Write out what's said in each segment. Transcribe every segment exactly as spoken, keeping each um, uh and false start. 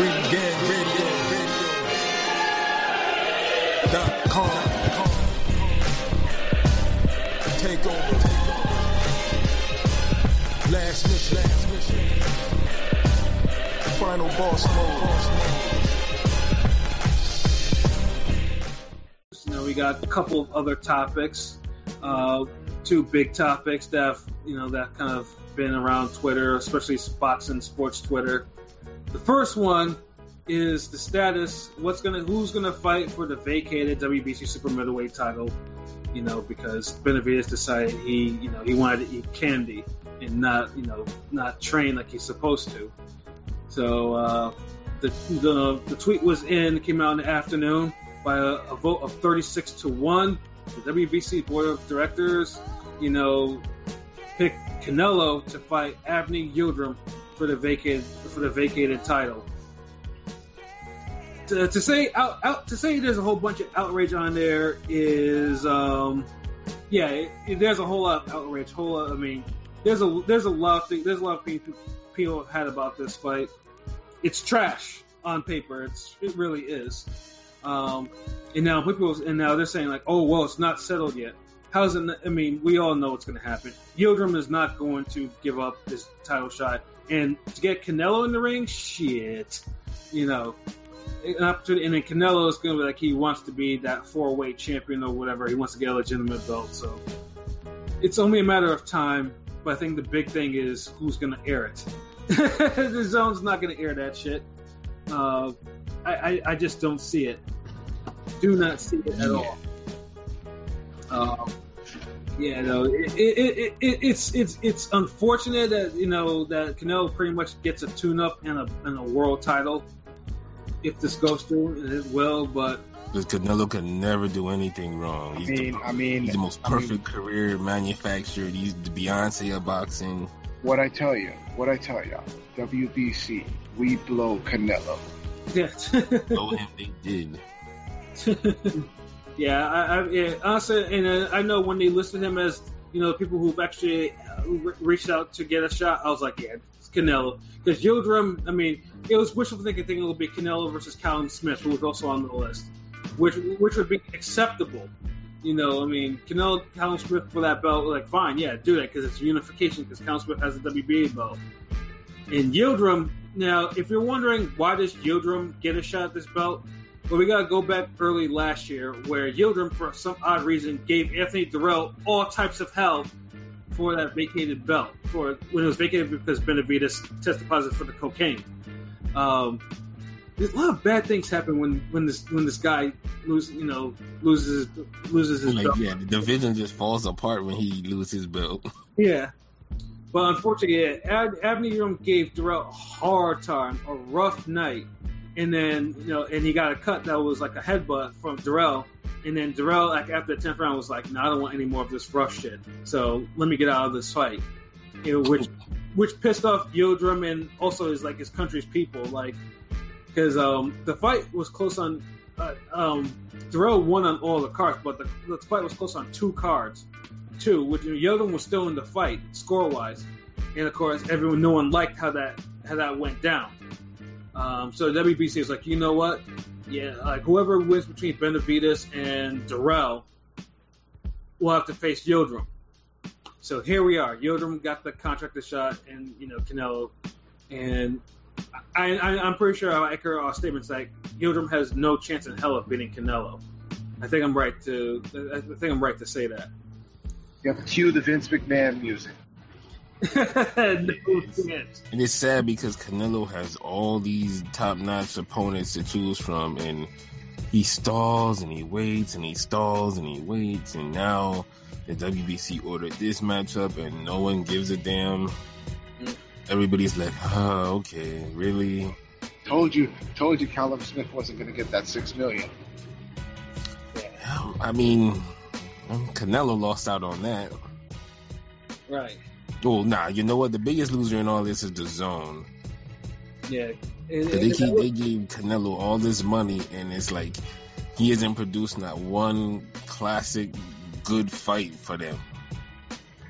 Ring Gang Radio. Dot com. Take over. Take over. Last mission. Last mission. Final boss mode. Now we got a couple of other topics. Uh, two big topics that have, you know, that kind of been around Twitter, especially boxing sports Twitter. The first one is the status. What's gonna? Who's gonna fight for the vacated W B C super middleweight title? You know, because Benavidez decided he, you know, he wanted to eat candy and not, you know, not train like he's supposed to. So uh, the, the the tweet was in, came out in the afternoon by a, a vote of thirty-six to one. The W B C board of directors, you know, picked Canelo to fight Avni Yildirim for the vacated for the vacated title. To, to say out, out to say there's a whole bunch of outrage on there is um, yeah it, it, there's a whole lot of outrage. Whole lot, I mean there's a there's a lot of thing, there's a lot of people people have had about this fight. It's trash on paper. It's it really is. Um, and now people and now they're saying like, oh well, it's not settled yet. How's it? I mean, we all know what's going to happen. Yildirim is not going to give up his title shot. And to get Canelo in the ring, shit, you know, an opportunity. And then Canelo is going to be like, he wants to be that four-way champion or whatever. He wants to get a legitimate belt. So it's only a matter of time. But I think the big thing is who's going to air it. The Zone's not going to air that shit. Uh, I, I, I just don't see it. Do not see it at all. Um, Yeah, no, it, it, it, it, it's it's it's unfortunate that you know that Canelo pretty much gets a tune-up and a and a world title if this goes through, and it will. But because Canelo can never do anything wrong. He's I mean, the, I mean, he's the most perfect I mean, career manufactured. He's the Beyonce of boxing. What I tell you, what I tell y'all, W B C, we blow Canelo. Yes, blow him. They did. Yeah, I, I, yeah, honestly, and uh, I know when they listed him as, you know, people who've actually uh, re- reached out to get a shot, I was like, yeah, it's Canelo. Because Yildirim, I mean, it was wishful thinking thinking it would be Canelo versus Callum Smith, who was also on the list, which which would be acceptable. You know, I mean, Canelo, Callum Smith for that belt, like, fine, yeah, do that, because it's unification, because Callum Smith has the W B A belt. And Yildirim, now, if you're wondering why does Yildirim get a shot at this belt, but we gotta go back early last year where Yildirim, for some odd reason, gave Anthony Dirrell all types of hell for that vacated belt. For when it was vacated because Benavidez tested positive for the cocaine. Um, there's a lot of bad things happen when, when this when this guy loses you know loses loses his like, belt. Yeah, the division just falls apart when he loses his belt. Yeah, but unfortunately, yeah, Ab- Avni Yildirim gave Dirrell a hard time, a rough night. And then, you know, and he got a cut that was like a headbutt from Dirrell. And then Dirrell, like after the tenth round, was like, no, I don't want any more of this rough shit. So let me get out of this fight. You know, which which pissed off Yildirim and also his, like, his country's people. Like, because um, the fight was close on, uh, um, Dirrell won on all the cards, but the, the fight was close on two cards. Two, which you know, Yildirim was still in the fight, score-wise. And, of course, everyone, no one liked how that how that went down. Um, so W B C is like, you know what? Yeah, like whoever wins between Benavidez and Dirrell will have to face Yildirim. So here we are. Yildirim got the contractor shot, and you know Canelo. And I, I, I'm pretty sure I echo our statements like Yildirim has no chance in hell of beating Canelo. I think I'm right to. I think I'm right to say that. You have to cue the Vince McMahon music. no it's, and it's sad because Canelo has all these top-notch opponents to choose from, and he stalls and he waits and he stalls and he waits, and now the W B C ordered this matchup and no one gives a damn. Mm. Everybody's like, oh, okay, really? Told you, told you Callum Smith wasn't going to get that six million dollars. I mean, Canelo lost out on that. Right. Oh, nah, you know what? The biggest loser in all this is the Zone. Yeah. And, and they, keep, they gave Canelo all this money, and it's like he hasn't produced not one classic good fight for them.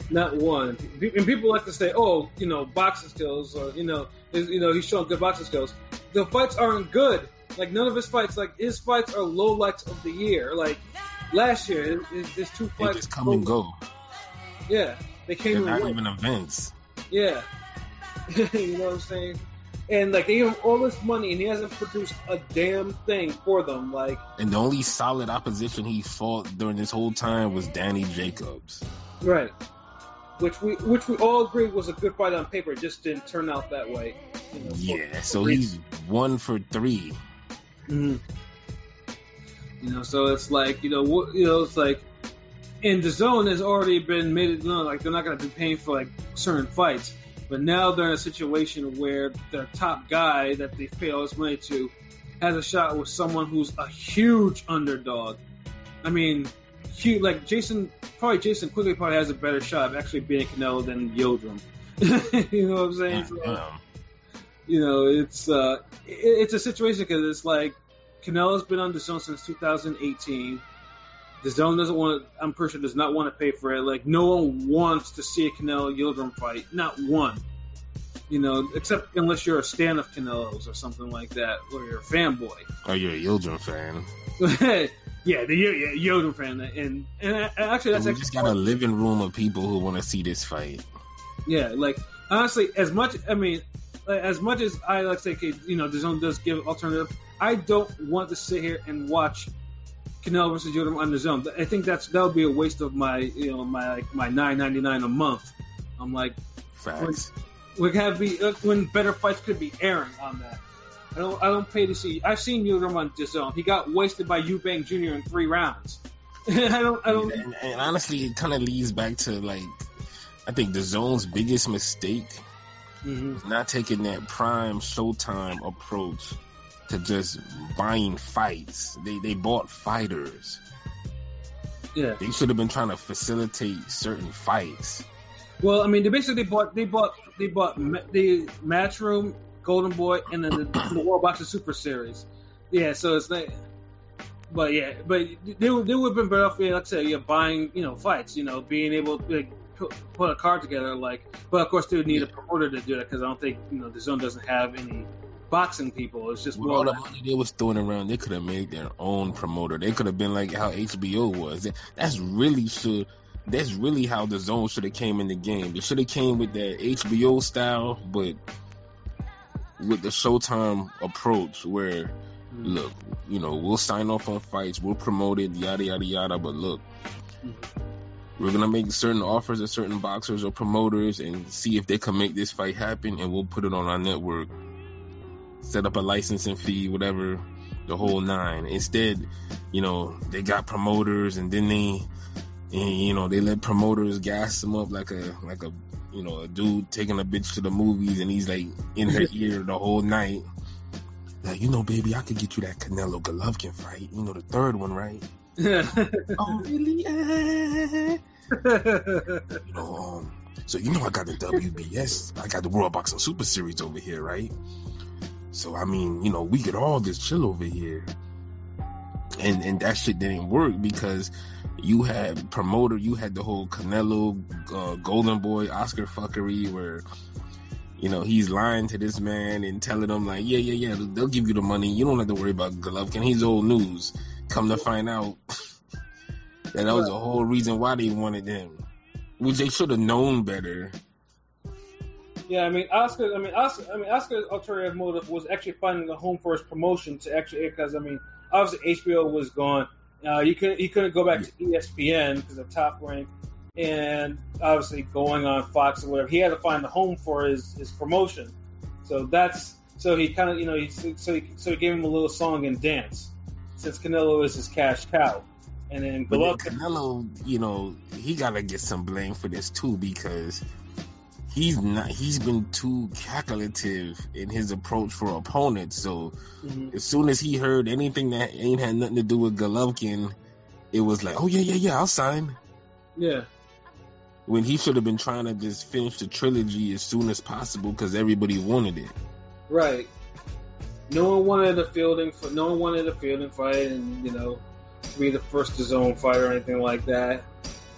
Not one. And people like to say, oh, you know, boxing skills, or, you know, you know, he's showing good boxing skills. the fights aren't good. Like, none of his fights, like, his fights are lowlights of the year. Like, last year, his, his two fights. They just come and go. Yeah. They came and went. They're not even events. Yeah. You know what I'm saying? And, like, they give him all this money, and he hasn't produced a damn thing for them. Like, and the only solid opposition he fought during this whole time was Danny Jacobs. Right. Which we which we all agree was a good fight on paper. It just didn't turn out that way. You know, yeah, for, so for he's one for three. Mm-hmm. You know, so it's like, you know, wh- you know, it's like, and D A Z N has already been made it known, like, they're not going to be paying for, like, certain fights. But now they're in a situation where their top guy that they pay all this money to has a shot with someone who's a huge underdog. I mean, huge, like Jason, probably Jason Quigley probably has a better shot of actually beating Canelo than Yildirim. You know what I'm saying? So, yeah. You know, it's uh, it, it's a situation because it's like Canelo's been on D A Z N since two thousand eighteen. D A Z N doesn't want to, I'm pretty sure does not want to pay for it. Like, no one wants to see a Canelo Yildirim fight. Not one. You know, except unless you're a stan of Canelo's or something like that, or you're a fanboy. Or you're a Yildirim fan. Yeah, the yeah, Yildirim fan. And, and actually, that's and we actually. We just got a living room of people who want to see this fight. Yeah, like, honestly, as much, I mean, as much as I, like, say, you know, D A Z N does give alternative, I don't want to sit here and watch Canelo versus Yildirim on D A Z N. I think that's that would be a waste of my, you know, my like my nine ninety-nine a month. I'm like, facts. We have be when better fights could be airing on that. I don't I don't pay to see. I've seen Yildirim on D A Z N. He got wasted by Eubank Junior in three rounds. I don't I don't. And, and honestly, it kind of leads back to, like, I think D A Z N's biggest mistake mm-hmm. is not taking that prime Showtime approach to just buying fights. They they bought fighters. Yeah. They should have been trying to facilitate certain fights. Well, I mean, they basically bought they bought they bought the Matchroom, Golden Boy, and then the, the World Boxing Super Series. Yeah, so it's like, but yeah, but they they would have been better off, like I said, you're buying, you know, fights, you know, being able to, like, put a card together, like, but of course they would need yeah. a promoter to do that, because I don't think, you know, D A Z N doesn't have any boxing people. It's just with all the money they was throwing around, they could have made their own promoter. They could have been like how H B O was. That's really should. That's really how D A Z N should have came in the game. They should have came with that H B O style, but with the Showtime approach, where mm-hmm. look, you know, we'll sign off on fights, we'll promote it, yada yada yada. But look, mm-hmm. we're gonna make certain offers to certain boxers or promoters and see if they can make this fight happen, and we'll put it on our network. Set up a licensing fee, whatever, the whole nine. Instead, you know, they got promoters, and then they, and, you know, they let promoters gas them up like a, like a, you know, a dude taking a bitch to the movies, and he's like in her ear the whole night. Like, you know, baby, I could get you that Canelo Golovkin fight. You know, the third one, right? Oh, really? You know, um, so you know, I got the W B S, I got the World Boxing Super Series over here, right? So, I mean, you know, we could all just chill over here. And and that shit didn't work because you had promoter, you had the whole Canelo, uh, Golden Boy, Oscar fuckery where, you know, he's lying to this man and telling him, like, yeah, yeah, yeah, they'll give you the money. You don't have to worry about Golovkin. He's old news. Come to find out that that was the whole reason why they wanted him, which they should have known better. Yeah, I mean, Oscar. I mean, Oscar. I mean, Oscar's ulterior motive was actually finding a home for his promotion to actually, because I mean, obviously H B O was gone. Uh, you couldn't. He couldn't go back to E S P N because of Top Rank, and obviously going on Fox or whatever. He had to find a home for his, his promotion. So that's so he kind of you know he so he, so he gave him a little song and dance since Canelo is his cash cow, and then but Golovkin, Canelo, you know, he gotta get some blame for this too because. He's not. He's been too calculative in his approach for opponents. So mm-hmm. as soon as he heard anything that ain't had nothing to do with Golovkin, it was like, oh yeah, yeah, yeah, I'll sign. Yeah. When he should have been trying to just finish the trilogy as soon as possible because everybody wanted it. Right. No one wanted a fielding. For, no one wanted a fielding fight, and you know, to be the first D A Z N fight or anything like that.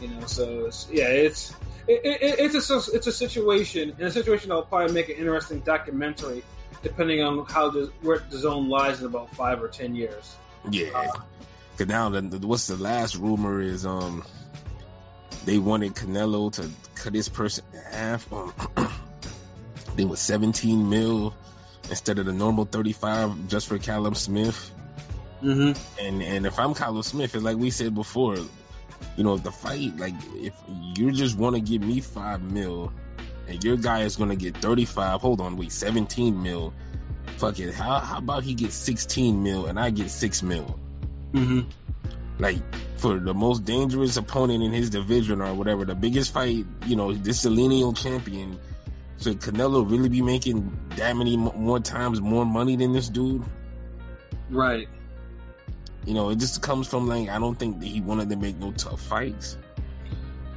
You know, so it's, yeah, it's. it, it, it's a it's a situation, and a situation that will probably make an interesting documentary, depending on how the, where the zone lies in about five or ten years. Yeah, because uh, now the, what's the last rumor is um they wanted Canelo to cut his person in half. Um, they was seventeen mil instead of the normal thirty-five just for Callum Smith. Mm-hmm. And and if I'm Callum Smith, it's like we said before, you know, the fight, like if you just want to give me five mil and your guy is going to get thirty-five, hold on, wait, seventeen mil, fuck it, how, how about he gets sixteen mil and I get six mil? Mm-hmm. Like, for the most dangerous opponent in his division or whatever, the biggest fight, you know, this lineal champion, should Canelo really be making that many more times more money than this dude? Right. You know, it just comes from, like, I don't think that he wanted to make no tough fights.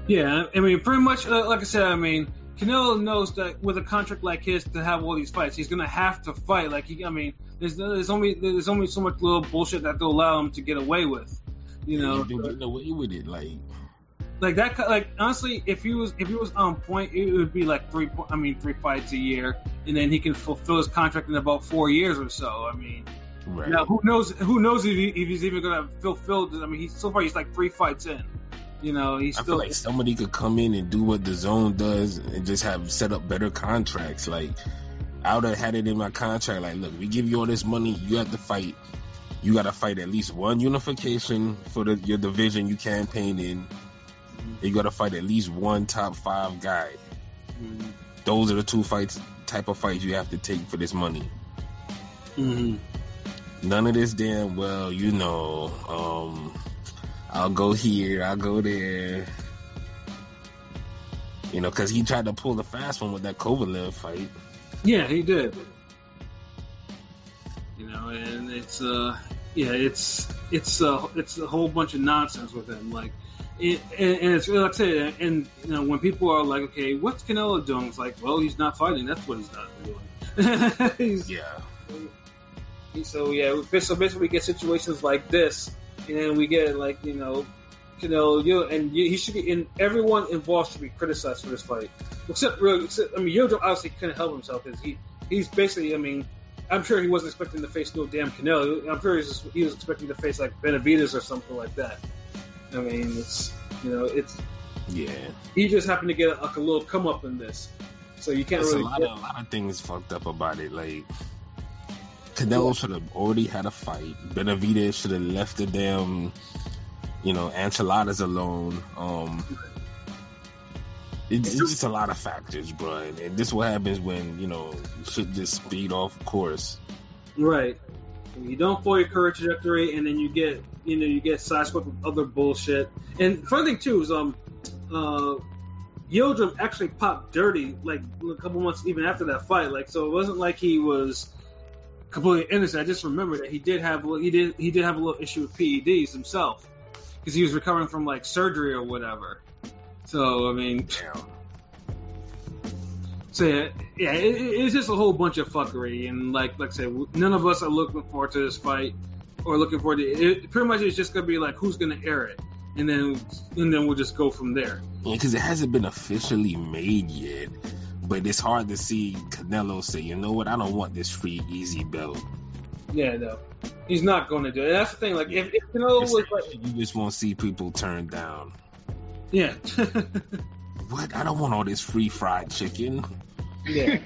Yeah, I mean, pretty much, uh, like I said, I mean, Canelo knows that with a contract like his to have all these fights, he's going to have to fight. Like, he, I mean, there's, there's only there's only so much little bullshit that they'll allow him to get away with, you know. He's been getting away with it, like... Like, that, like, honestly, if he was if he was on point, it would be like three, I mean, three fights a year, and then he can fulfill his contract in about four years or so, I mean... Right. Now who knows? Who knows if, he, if he's even going to fulfill? I mean, he's, so far he's like three fights in. You know, he's. I still, feel like somebody could come in and do what D A Z N does and just have set up better contracts. Like, I would have had it in my contract. Like, look, we give you all this money, you have to fight. You got to fight at least one unification for the, your division you campaign in. Mm-hmm. You got to fight at least one top five guy. Mm-hmm. Those are the two fights type of fights you have to take for this money. Mm-hmm. None of this damn, well, you know, um, I'll go here, I'll go there. You know, because he tried to pull the fast one with that Kovalev fight. Yeah, he did. You know, and it's, uh, yeah, it's, it's, uh, it's a whole bunch of nonsense with him. Like, it, and, and it's, like I said, and, you know, when people are like, okay, what's Canelo doing? It's like, well, he's not fighting. That's what he's not doing. he's, yeah. So yeah, so basically we get situations like this, and then we get like you know, you know, you and he should be, and everyone involved should be criticized for this fight, except really, except, I mean, Yildirim obviously couldn't help himself because he, he's basically, I mean, I'm sure he wasn't expecting to face no damn Canelo. I'm sure he was, he was expecting to face like Benavidez or something like that. I mean, it's you know, it's yeah, he just happened to get like a little come up in this, so you can't There's really a lot, get... of, a lot of things fucked up about it, like. Canelo should have already had a fight. Benavidez should have left the damn, you know, enchiladas alone. Um, it's, it's just a lot of factors, bro. And, and this is what happens when, you know, shit just speed off course. Right. You don't follow your current trajectory, and then you get, you know, you get sideswiped with other bullshit. And funny thing, too, is um, uh, Yildirim actually popped dirty, like, a couple months even after that fight. Like, so it wasn't like he was... completely innocent. I just remember that he did have he did he did have a little issue with P E Ds himself because he was recovering from like surgery or whatever. So I mean, so yeah, yeah it, it's just a whole bunch of fuckery, and like like I said, none of us are looking forward to this fight or looking forward to it. Pretty much, it's just gonna be like who's gonna air it, and then and then we'll just go from there. Yeah, because it hasn't been officially made yet. But it's hard to see Canelo say, you know what, I don't want this free, easy belt. Yeah, no. He's not going to do it. That's the thing. Like, yeah. if, if Canelo it's was like... You just won't see people turn down. Yeah. What? I don't want all this free fried chicken. Yeah.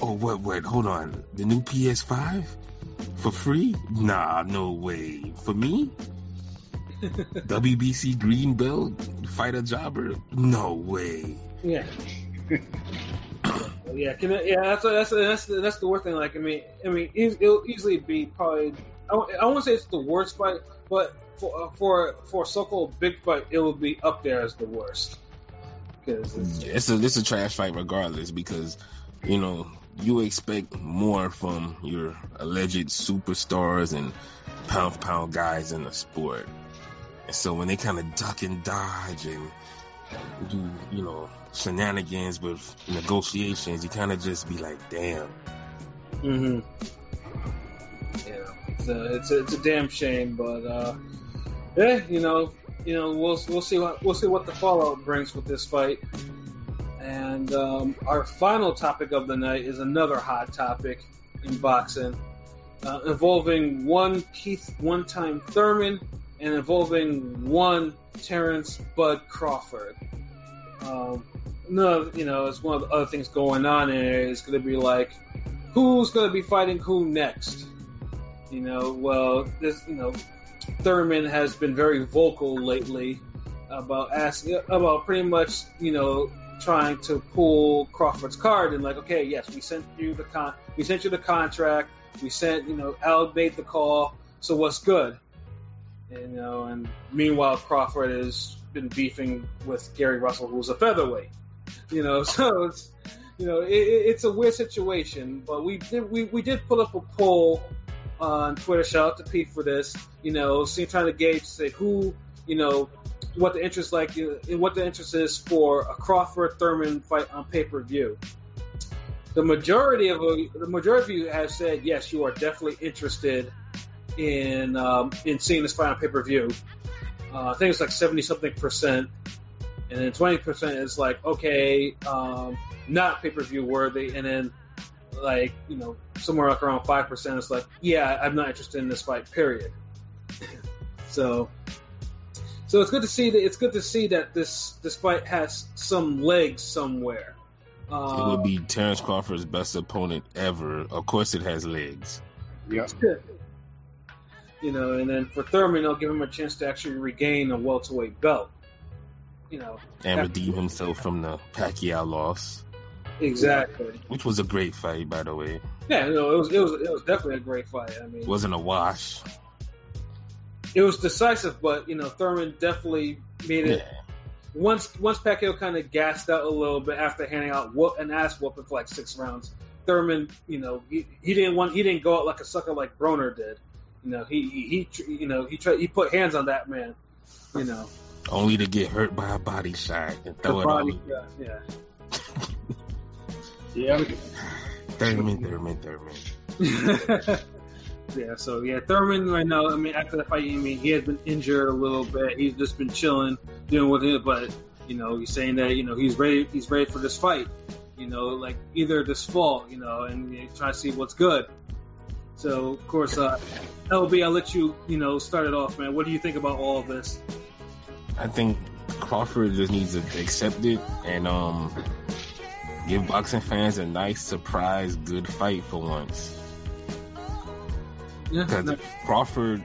Oh, what, what? Hold on. The new P S five? For free? Nah, no way. For me? W B C green belt? Fighter jobber? No way. Yeah. yeah, can, yeah. That's that's that's that's the worst thing. Like, I mean, I mean, it'll easily be probably. I, I won't say it's the worst fight, but for for for a so-called big fight, it will be up there as the worst. Because it's, yeah, it's a it's a trash fight regardless, because you know you expect more from your alleged superstars and pound for pound guys in the sport, and so when they kind of duck and dodge and do you know. shenanigans with negotiations, you kind of just be like, damn. Mm-hmm. Yeah, it's a, it's a, it's a damn shame, but uh, yeah, you know, you know, we'll we'll see what we'll see what the fallout brings with this fight. And um, our final topic of the night is another hot topic in boxing, uh, involving one Keith one-time Thurman and involving one Terrence Bud Crawford. Um, no, you know, it's one of the other things going on there. It's going to be like, who's going to be fighting who next? You know, well, this, you know, Thurman has been very vocal lately about asking, about pretty much, you know, trying to pull Crawford's card and like, okay, yes, we sent you the con, we sent you the contract, we sent, you know, Al made the call, so what's good? You know, and meanwhile Crawford has been beefing with Gary Russell, who's a featherweight. You know, so it's, you know, it, it's a weird situation, but we did, we, we did put up a poll on Twitter. Shout out to Pete for this. You know, so trying to gauge, say who, you know, what the interest like, what the interest is for a Crawford Thurman fight on pay per view. The majority of the majority of you have said yes, you are definitely interested in um, in seeing this fight on pay per view. Uh, I think it's like seventy something percent, and then twenty percent is like okay, um, not pay per view worthy, and then like you know somewhere like around five percent is like yeah, I'm not interested in this fight. Period. So. So it's good to see that it's good to see that this, this fight has some legs somewhere. Um, it would be Terrence Crawford's best opponent ever. Of course, it has legs. Yeah. You know, and then for Thurman, they'll give him a chance to actually regain a welterweight belt. You know, and redeem himself from the Pacquiao loss. Exactly. Which was a great fight, by the way. Yeah, you know, it was it was it was definitely a great fight. I mean, it wasn't a wash. It was decisive, but you know Thurman definitely made it. Yeah. Once once Pacquiao kind of gassed out a little bit after handing out whoop, an ass whooping for like six rounds, Thurman, you know, he, he didn't want he didn't go out like a sucker like Broner did. You know, he he, he you know he tried he put hands on that man. You know, only to get hurt by a body shot and throw the it body shot, yeah. Yeah. Thurman, Thurman, Thurman. Yeah, so yeah, Thurman right now. I mean, after the fight, I mean, he has been injured a little bit. He's just been chilling, doing what he. But you know, he's saying that you know he's ready. He's ready for this fight. You know, like either this fall. You know, and you know, try to see what's good. So of course, uh, L B, I'll let you. You know, start it off, man. What do you think about all of this? I think Crawford just needs to accept it and um, give boxing fans a nice surprise, good fight for once. Because yeah, no. Crawford,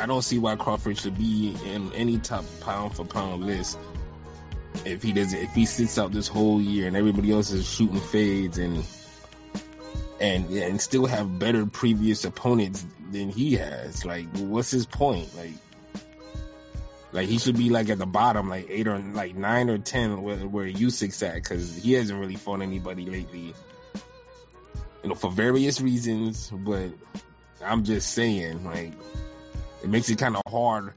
I don't see why Crawford should be in any top pound for pound list if he doesn't. If he sits out this whole year and everybody else is shooting fades and and and still have better previous opponents than he has, like what's his point? Like, like he should be like at the bottom, like eight or like nine or ten, where where Usyk's at, because he hasn't really fought anybody lately, you know, for various reasons, but. I'm just saying, like, it makes it kind of hard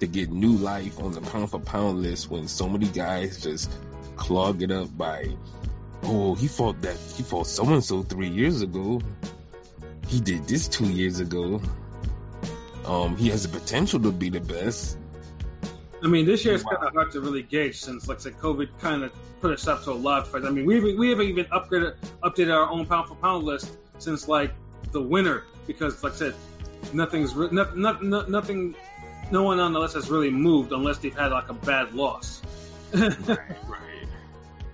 to get new life on the pound for pound list when so many guys just clog it up by, oh, he fought that, he fought so and so three years ago. He did this two years ago. Um, he has the potential to be the best. I mean, this year it's wow. kind of hard to really gauge since, like I said, COVID kind of put a stop to a lot of fights. I mean, we haven't, we haven't even upgraded, updated our own pound for pound list since like the winter because, like I said, nothing's re- not, not, not, nothing, no one on the list has really moved unless they've had like a bad loss. Right, right.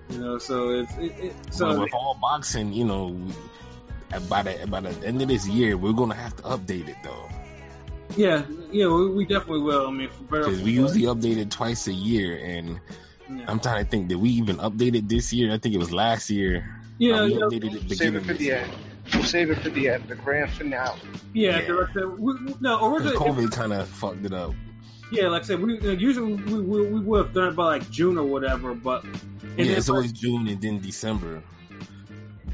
You know, so it's it, it, so well, with all boxing, you know, by the by the end of this year, we're gonna have to update it though. Yeah, yeah, we, we definitely will. I mean, because we usually update it twice a year, and yeah. I'm trying to think, did we even update it this year? I think it was last year. Yeah, um, we yeah. updated it save it for the end. We'll save it for the end, the grand finale. Yeah, yeah. Like said, we, no, already, COVID kind of fucked it up. Yeah, like I said, we usually we we, we would have done it by like June or whatever, but yeah, it's always like, June and then December.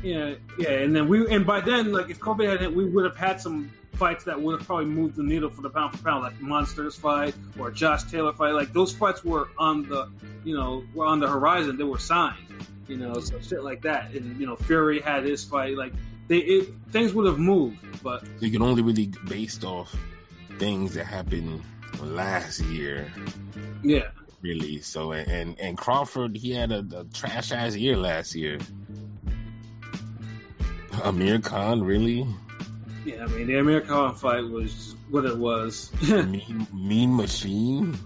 Yeah, yeah, and then we and by then, like if COVID hadn't, we would have had some. Fights that would have probably moved the needle for the pound for pound, like Monsters fight or Josh Taylor fight, like those fights were on the, you know, were on the horizon. They were signed, you know, so shit like that. And you know, Fury had his fight, like they it, things would have moved. But you can only really based off things that happened last year. Yeah. Really. So, and and Crawford, he had a, a trash ass year last year. Amir Khan, really? Yeah, I mean, the Amir Khan fight was what it was. mean, mean machine?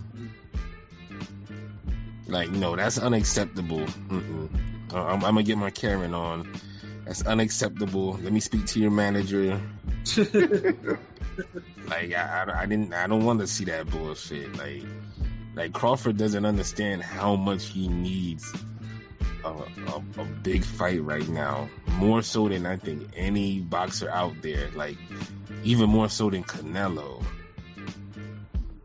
Like, no, that's unacceptable. Mm-mm. I'm, I'm going to get my Karen on. That's unacceptable. Let me speak to your manager. Like, I, I, I didn't, I don't want to see that bullshit. Like, like Crawford doesn't understand how much he needs a, a, a big fight right now. More so than I think any boxer out there. Like, even more so than Canelo.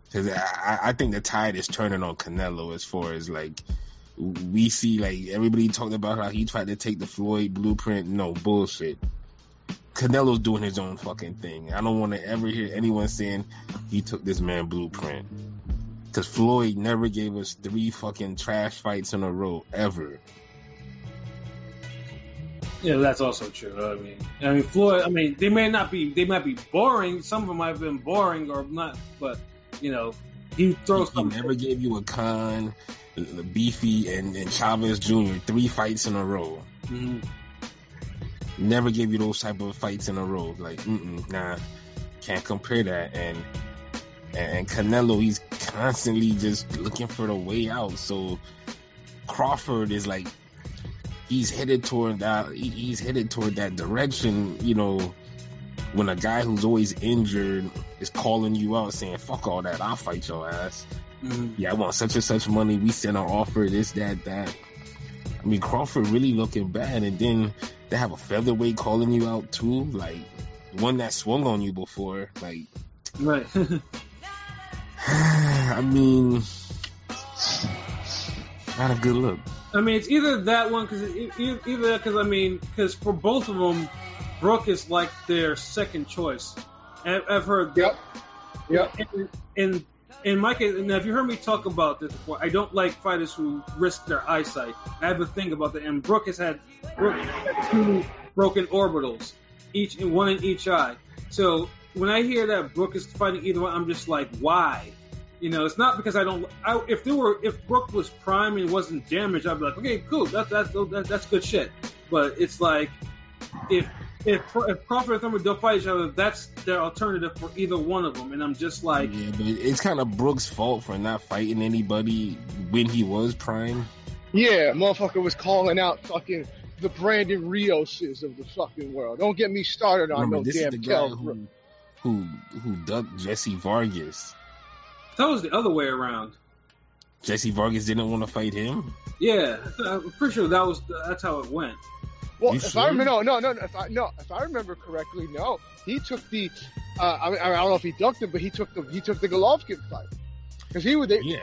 Because I, I think the tide is turning on Canelo as far as, like, we see, like, everybody talked about how he tried to take the Floyd blueprint. No, bullshit. Canelo's doing his own fucking thing. I don't want to ever hear anyone saying he took this man blueprint. Because Floyd never gave us three fucking trash fights in a row, ever. Yeah, that's also true. I mean, I mean, Floyd, I mean, they may not be, they might be boring. Some of them might have been boring or not, but, you know, he throws he, something. He never gave you a Khan, Beefy, and, and Chavez Junior three fights in a row. Mm-hmm. Never gave you those type of fights in a row. Like, mm-mm, nah, can't compare that. And, and Canelo, he's constantly just looking for the way out. So Crawford is like, he's headed toward that. He's headed toward that direction. You know, when a guy who's always injured is calling you out saying, fuck all that, I'll fight your ass. Mm-hmm. Yeah, I want such and such money. We sent an offer, this, that, that. I mean, Crawford really looking bad. And then they have a featherweight calling you out too. Like, one that swung on you before. Like, right. I mean, not a good look. I mean, it's either that one, because either because I mean, because for both of them, Brook is like their second choice. And I've heard. Yep. Yep. And, and in my case, now if you heard me talk about this before, I don't like fighters who risk their eyesight. I have a thing about that. And Brook has had, Brook has had two broken orbitals, each one in each eye. So when I hear that Brook is fighting either one, I'm just like, why? You know, it's not because I don't. I, if there were, if Brook was prime and wasn't damaged, I'd be like, okay, cool, that's that's that, that's good shit. But it's like, if if if Crawford and Thurman don't fight each other, that's their alternative for either one of them. And I'm just like, yeah, but it's kind of Brook's fault for not fighting anybody when he was prime. Yeah, motherfucker was calling out fucking the Brandon Rioses of the fucking world. Don't get me started on no damn Kell Brook. Who who ducked Jesse Vargas? That was the other way around. Jesse Vargas didn't want to fight him? Yeah, I'm pretty sure that was that's how it went. Well, you if sure? I remember, no, no, no, if I no, if I remember correctly, no, he took the, uh, I, mean, I don't know if he ducked him, but he took the he took the Golovkin fight because he would, they, yeah,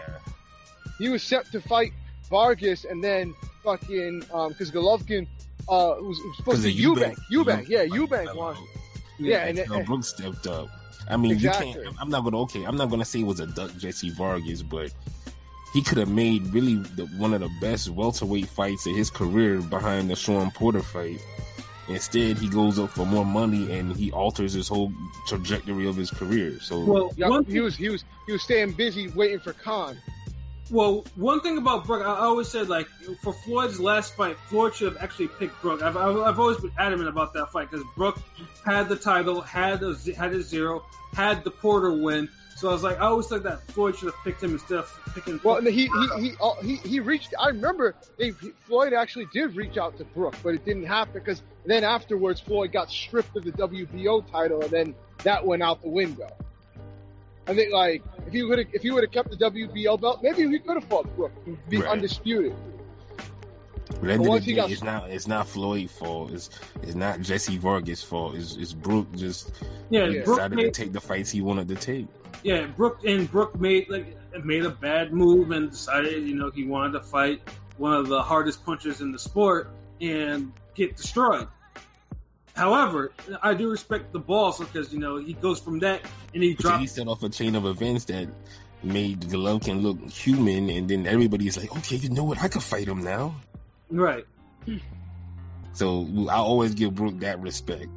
he was set to fight Vargas and then fucking um because Golovkin uh was, was supposed to Eubank, Eubank, Eubank, yeah, Eubank won, yeah, yeah, and then no, Brook stepped up. I mean, exactly. You can't. I'm not gonna. Okay, I'm not gonna say it was a duck Jesse Vargas, but he could have made really the, one of the best welterweight fights of his career behind the Sean Porter fight. Instead, he goes up for more money and he alters his whole trajectory of his career. So, well, yeah, he was he was he was staying busy waiting for Khan. Well, one thing about Brook, I always said, like, for Floyd's last fight, Floyd should have actually picked Brook. I've, I've, I've always been adamant about that fight because Brook had the title, had a, had a zero, had the Porter win. So I was like, I always thought that Floyd should have picked him instead of picking. Well, he he he, he he reached. I remember they, Floyd actually did reach out to Brook, but it didn't happen because then afterwards Floyd got stripped of the W B O title, and then that went out the window. I think, like, if he would have if he would have kept the W B O belt, maybe he could have fought Brook and be right. Undisputed. But at the end of the day, it's not it's not Floyd's fault. It's it's not Jesse Vargas' fault. It's it's Brook just yeah, decided Brook made, to take the fights he wanted to take. Yeah, Brook and Brook made like made a bad move and decided, you know, he wanted to fight one of the hardest punchers in the sport and get destroyed. However, I do respect the boss because, you know, he goes from that and he drops. He set off a chain of events that made Golovkin look human, and then everybody's like, okay, you know what? I could fight him now. Right. So I always give Brook that respect.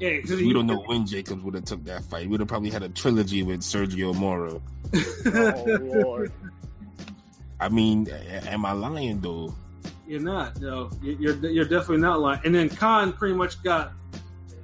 Yeah, we don't know when Jacobs would have took that fight. We would have probably had a trilogy with Sergio Moro. Oh, Lord. I mean, am I lying, though? You're not, though. You're, you're definitely not lying. And then Khan pretty much got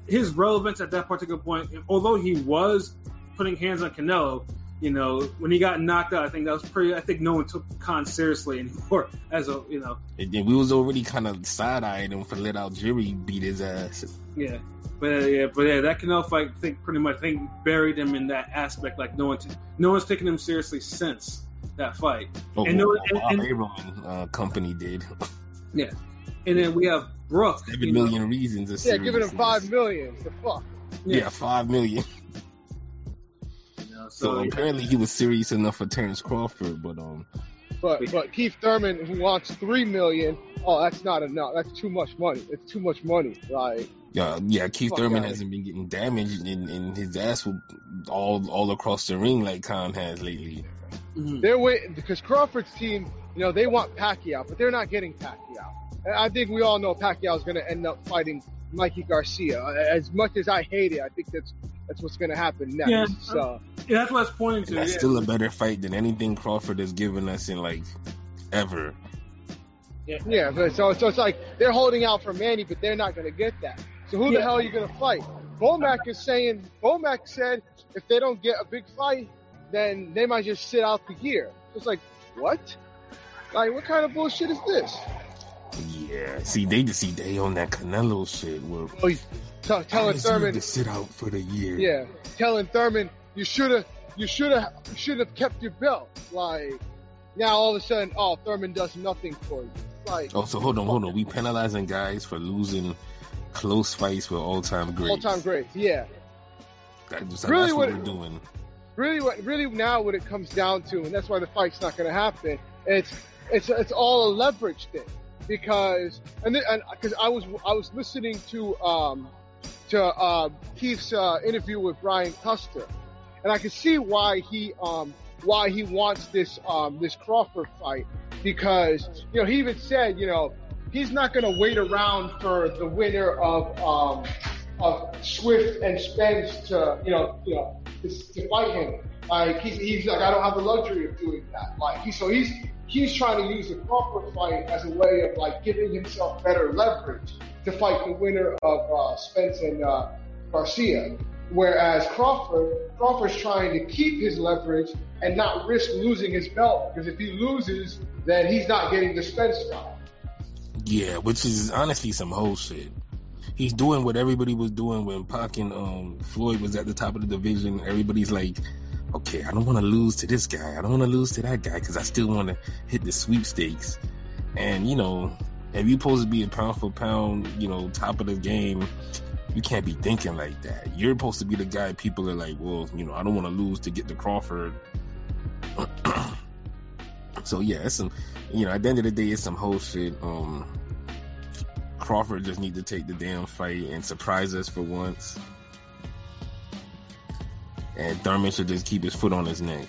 his relevance at that particular point. Although he was putting hands on Canelo, you know, when he got knocked out, I think that was pretty, I think no one took Khan seriously anymore as a, you know. And then we was already kind of side-eyeing him for let Algeria beat his ass. Yeah. But, uh, yeah, but yeah, that Canelo fight, I think, pretty much, I think, buried him in that aspect. Like, no one t- no one's taken him seriously since that fight. Oh, and well, no, and, and, and uh, company did. Yeah. And then we have Brook. Seven million know. reasons. Yeah, giving him five million. The fuck? Yeah, yeah five million. So, so apparently he was serious enough for Terrence Crawford, but um, but but Keith Thurman, who wants three million, oh, that's not enough. That's too much money. It's too much money. Like yeah, yeah. Keith Thurman hasn't been getting damaged, and, and his ass will all all across the ring like Khan has lately. Mm-hmm. They're waiting because Crawford's team, you know, they want Pacquiao, but they're not getting Pacquiao. And I think we all know Pacquiao is going to end up fighting Mikey Garcia. As much as I hate it, I think that's that's what's going to happen next. Yeah, so. yeah that's what I was pointing to. That's yeah. still a better fight than anything Crawford has given us in, like, ever. Yeah, yeah but so, so it's like they're holding out for Manny, but they're not going to get that. So who yeah. the hell are you going to fight? Bomac is saying, Bomac said if they don't get a big fight, then they might just sit out the year. So it's like, what? Like, what kind of bullshit is this? Yeah, see, they just see they on that Canelo shit. Where oh, t- telling Thurman to sit out for the year. Yeah, telling Thurman you should have, you should have, should have kept your belt. Like now, all of a sudden, oh, Thurman does nothing for you. Like oh, so hold on, hold on, we penalizing guys for losing close fights with all-time greats. All-time greats, yeah. That's, really that's what, what we're doing. Really, what really now what it comes down to, and that's why the fight's not going to happen. It's it's it's all a leverage thing. Because and because I was I was listening to um, to uh, Keith's uh, interview with Brian Custer, and I could see why he um, why he wants this um, this Crawford fight because you know he even said you know he's not going to wait around for the winner of um, of Swift and Spence to you know you know to, to fight him like he's, he's like I don't have the luxury of doing that like he so he's. He's trying to use the Crawford fight as a way of like giving himself better leverage to fight the winner of uh, Spence and uh, Garcia, whereas Crawford Crawford's trying to keep his leverage and not risk losing his belt because if he loses, then he's not getting the Spence fight. Yeah, which is honestly some whole shit. He's doing what everybody was doing when Pac and um, Floyd was at the top of the division. Everybody's like. Okay, I don't want to lose to this guy. I don't want to lose to that guy because I still want to hit the sweepstakes. And, you know, if you're supposed to be a pound for pound, you know, top of the game, you can't be thinking like that. You're supposed to be the guy people are like, well, you know, I don't want to lose to get to Crawford. So, yeah, it's some, you know, at the end of the day, it's some whole shit. Um, Crawford just need to take the damn fight and surprise us for once. And Thurman should just keep his foot on his neck.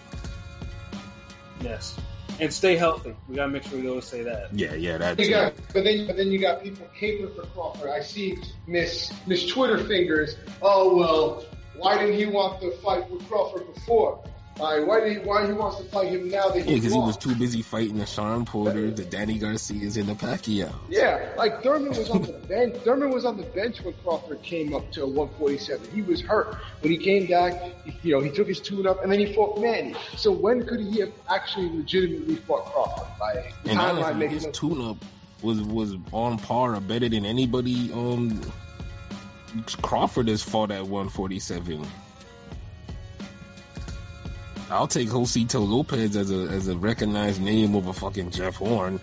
Yes. And stay healthy. We got to make sure we always say that. Yeah, yeah, that too. Got, but, then, but then you got people capering for Crawford. I see Miss Miss Twitter Fingers. Oh, well, why didn't he want to fight with Crawford before? Like, why did he, why he wants to fight him now that he Yeah, because he was too busy fighting the Sean Porter, the Danny Garcias, and the Pacquiao. Yeah, like Thurman was on the bench. Thurman was on the bench when Crawford came up to one forty-seven. He was hurt. When he came back, you know, he took his tune up, and then he fought Manny. So when could he have actually legitimately fought Crawford? Like, and honestly, his no- tune up was was on par or better than anybody um, Crawford has fought at one forty-seven. I'll take Josito Lopez as a as a recognized name over fucking Jeff Horn,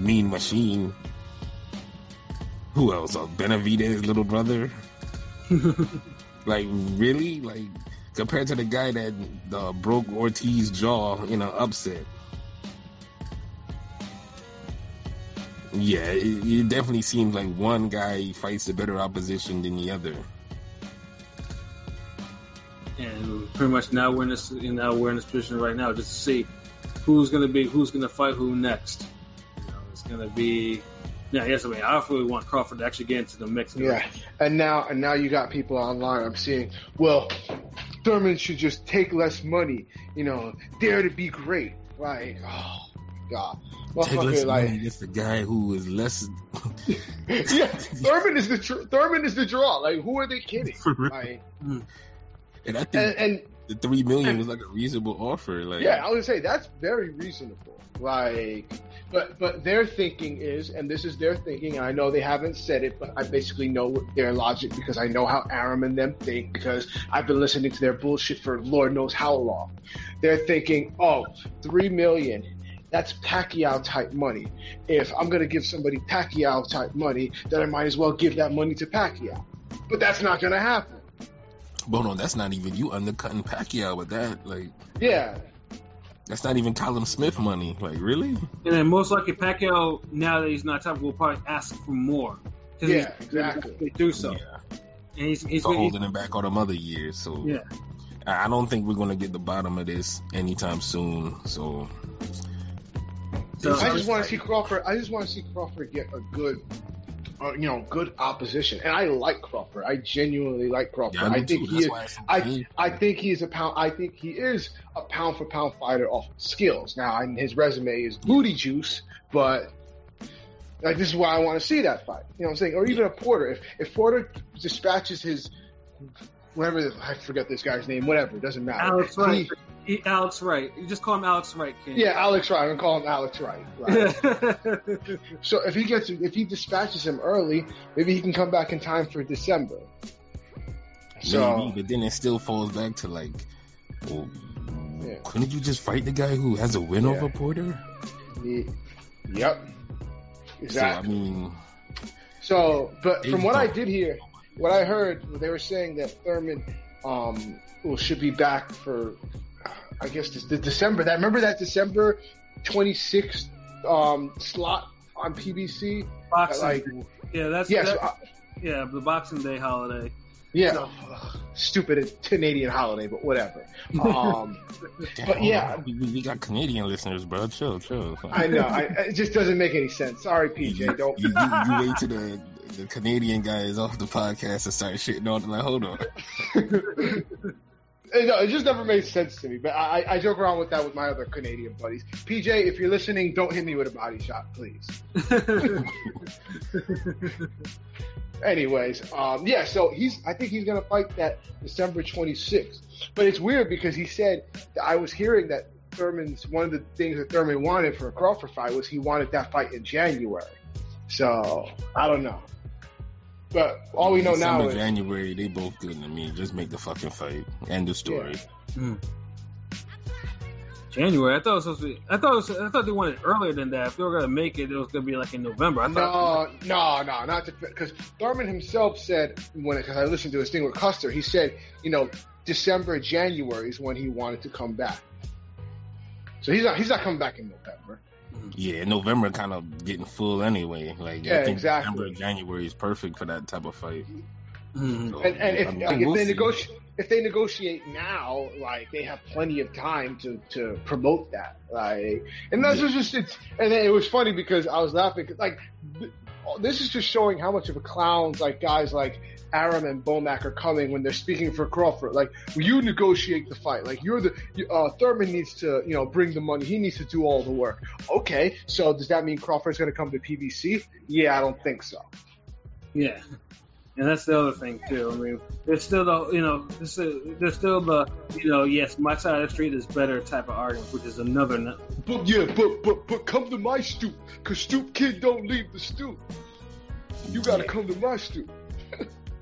Mean Machine. Who else? Uh, Benavidez, little brother. Like really? Like compared to the guy that uh, broke Ortiz's jaw in an upset. Yeah, it, it definitely seems like one guy fights a better opposition than the other. And pretty much now we're in this, you know, we're in this position right now just to see who's going to be, who's going to fight who next. You know, it's going to be Yeah, yes, I mean, I really want Crawford to actually get into the mix. Yeah, and now and now you got people online. I'm seeing, well, Thurman should just take less money, you know, dare to be great. Like, oh, God. Well, take less like, money against the guy who is less. yeah, Thurman is the tr- Thurman is the draw. Like, who are they kidding? Like, and I think and, and, the three million and, was like a reasonable offer. Like, yeah, I would say that's very reasonable. Like, but but their thinking is, and this is their thinking, and I know they haven't said it, but I basically know their logic because I know how Arum and them think because I've been listening to their bullshit for Lord knows how long. They're thinking, oh, three million, that's Pacquiao type money. If I'm gonna give somebody Pacquiao type money, then I might as well give that money to Pacquiao. But that's not gonna happen. But no, that's not even you undercutting Pacquiao with that, like. Yeah. That's not even Callum Smith money. Like, really? And then most likely Pacquiao, now that he's not top, will probably ask for more. Yeah, exactly. They do so. Yeah. And he's, he's so really, holding him back all them other years. So yeah. I don't think we're going to get the bottom of this anytime soon. So, so I just want to see Crawford. I just want to see Crawford get a good, uh, you know, good opposition. And I like Crawford. I genuinely like Crawford. Yeah, I, I think he is. I I, I think he's a pound. I think he is a pound for pound fighter off skills. Now, and his resume is booty juice, but like this is why I want to see that fight. You know what I'm saying? Or even a Porter. If if Porter dispatches his whatever, I forget this guy's name. Whatever, it doesn't matter. Alex Wright. He, Alex Wright. You just call him Alex Wright, King. Yeah, Alex Wright. I'm gonna call him Alex Wright. Right? So if he gets, if he dispatches him early, maybe he can come back in time for December. So, maybe, but then it still falls back to like, well, yeah. Couldn't you just fight the guy who has a win yeah. over Porter? Yeah. Yep. Exactly. So, I mean, so but from what I did hear. What I heard, they were saying that Thurman um, well, should be back for, I guess, this, the December. That remember that December twenty-sixth um, slot on P B C? Boxing like, yeah, that's, yeah, that's so I, yeah, the Boxing Day holiday. Yeah, so. Ugh, stupid Canadian holiday, but whatever. Um, Damn, but yeah, we, we got Canadian listeners, bro. Chill, chill. I know. I, it just doesn't make any sense. Sorry, P J. Don't you, you, you wait to the. The Canadian guy is off the podcast and start shitting on. Like, hold on. No, it just never made sense to me. But I, I joke around with that with my other Canadian buddies. P J, if you're listening, don't hit me with a body shot, please. Anyways, um, yeah. So he's. I think he's gonna fight that December twenty-sixth. But it's weird because he said that I was hearing that Thurman's one of the things that Thurman wanted for a Crawford fight was he wanted that fight in January. So I don't know. But all we know December, now is January. They both good. I mean, just make the fucking fight. End of story. Yeah. Mm. January. I thought it was supposed to be, I thought it was, I thought they wanted it earlier than that. If they were gonna make it, it was gonna be like in November. I thought. No, no, no, not because Thurman himself said when because I listened to his thing with Custer. He said, you know, December, January is when he wanted to come back. So he's not he's not coming back in November. Yeah, November kind of getting full anyway. Like, yeah, I think exactly. November, January is perfect for that type of fight. Mm-hmm. So, and and if, I mean, like, we'll if, they negoti- if they negotiate now, like, they have plenty of time to, to promote that. Like, and that's yeah. just it's. And then it was funny because I was laughing. Like, this is just showing how much of a clowns like guys like Arum and Bomac are coming when they're speaking for Crawford. Like, you negotiate the fight. Like, you're the uh, Thurman needs to, you know, bring the money. He needs to do all the work. Okay, so does that mean Crawford's going to come to P B C? Yeah, I don't think so. Yeah, and that's the other thing too. I mean, there's still the, you know, there's still the, you know, yes, my side of the street is better type of argument, which is another. No- but yeah, but but but come to my stoop, cause stoop kid don't leave the stoop. You got to yeah. come to my stoop.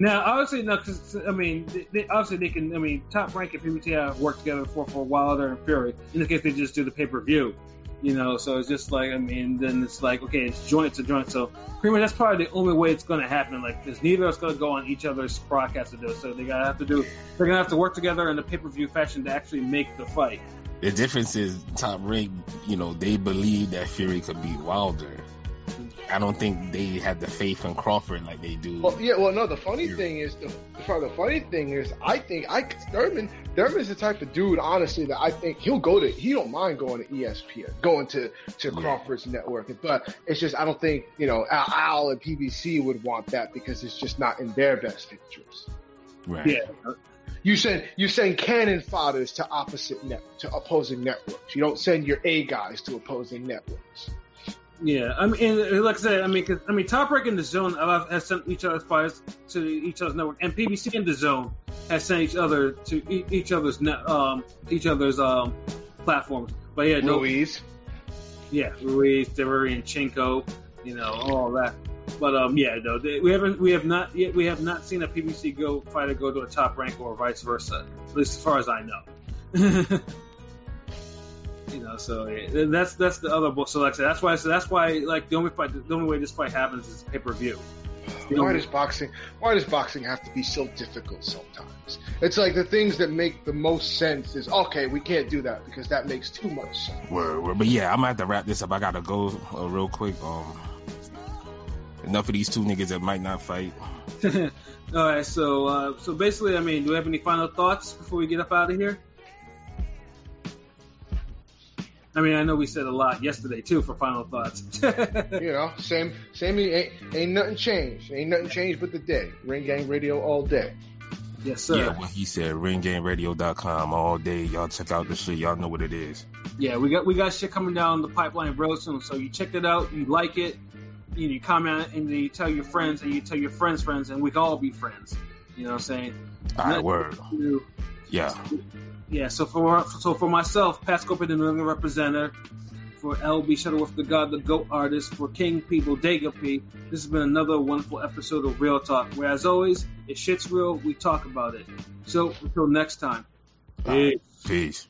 Now, obviously, no, because, I mean, they, they, obviously they can, I mean, Top Rank and P B C have worked together before for Wilder and Fury. In this case, they just do the pay-per-view, you know, so it's just like, I mean, then it's like, okay, it's joint to joint, so pretty much that's probably the only way it's going to happen, like, because neither is going to go on each other's broadcast to do it, so they gotta have to do, they're going to have to work together in a pay-per-view fashion to actually make the fight. The difference is Top Rank, you know, they believe that Fury could beat Wilder. I don't think they had the faith in Crawford like they do. Well, yeah, well, no, the funny Fury. thing is, the, the funny thing is, I think I Thurman, Thurman's the type of dude, honestly, that I think he'll go to, he don't mind going to E S P N, going to, to yeah. Crawford's network. But it's just, I don't think, you know, Al, Al and P B C would want that because it's just not in their best interest. Right. Yeah. You send you send cannon fodders to opposite net to opposing networks. You don't send your A guys to opposing networks. Yeah, I mean, and like I said, I mean, cause, I mean, Top Rank and DAZN has sent each other's fighters to each other's network, and P B C and DAZN has sent each other to e- each other's net, um, each other's um, platforms. But yeah, no, Ruiz, yeah, Ruiz, Derevyanchenko, you know, all that. But um, yeah, no, they, we haven't, we have not yet, we have not seen a P B C go fighter go to a Top Rank or vice versa, at least as far as I know. You know, so yeah, that's that's the other book. So like I said, that's why. So that's why, like, the only fight, the only way this fight happens is pay per view. Why does boxing? Why does boxing have to be so difficult sometimes? It's like the things that make the most sense is okay. We can't do that because that makes too much sense. Word, word. But yeah, I'm gonna have to wrap this up. I gotta go uh, real quick. Um. Enough of these two niggas that might not fight. All right, so uh, so basically, I mean, do we have any final thoughts before we get up out of here? I mean, I know we said a lot yesterday too for final thoughts. You know, same, same. Ain't, ain't nothing changed. Ain't nothing changed but the day. Ring Gang Radio all day. Yes, sir. Yeah, what he said. ring gang radio dot com all day. Y'all check out the shit. Y'all know what it is. Yeah, we got we got shit coming down the pipeline real soon. So you check it out. You like it. You know, you comment and you tell your friends and you tell your friends' friends and we can all be friends. You know what I'm saying? All right, word. You, yeah. So, yeah, so for so for myself, Pat Scopin, the New England representative, for L B Shuttleworth, the God, the GOAT artist, for King People, Dago P, this has been another wonderful episode of Real Talk, where as always, if shit's real, we talk about it. So until next time. Peace. Peace.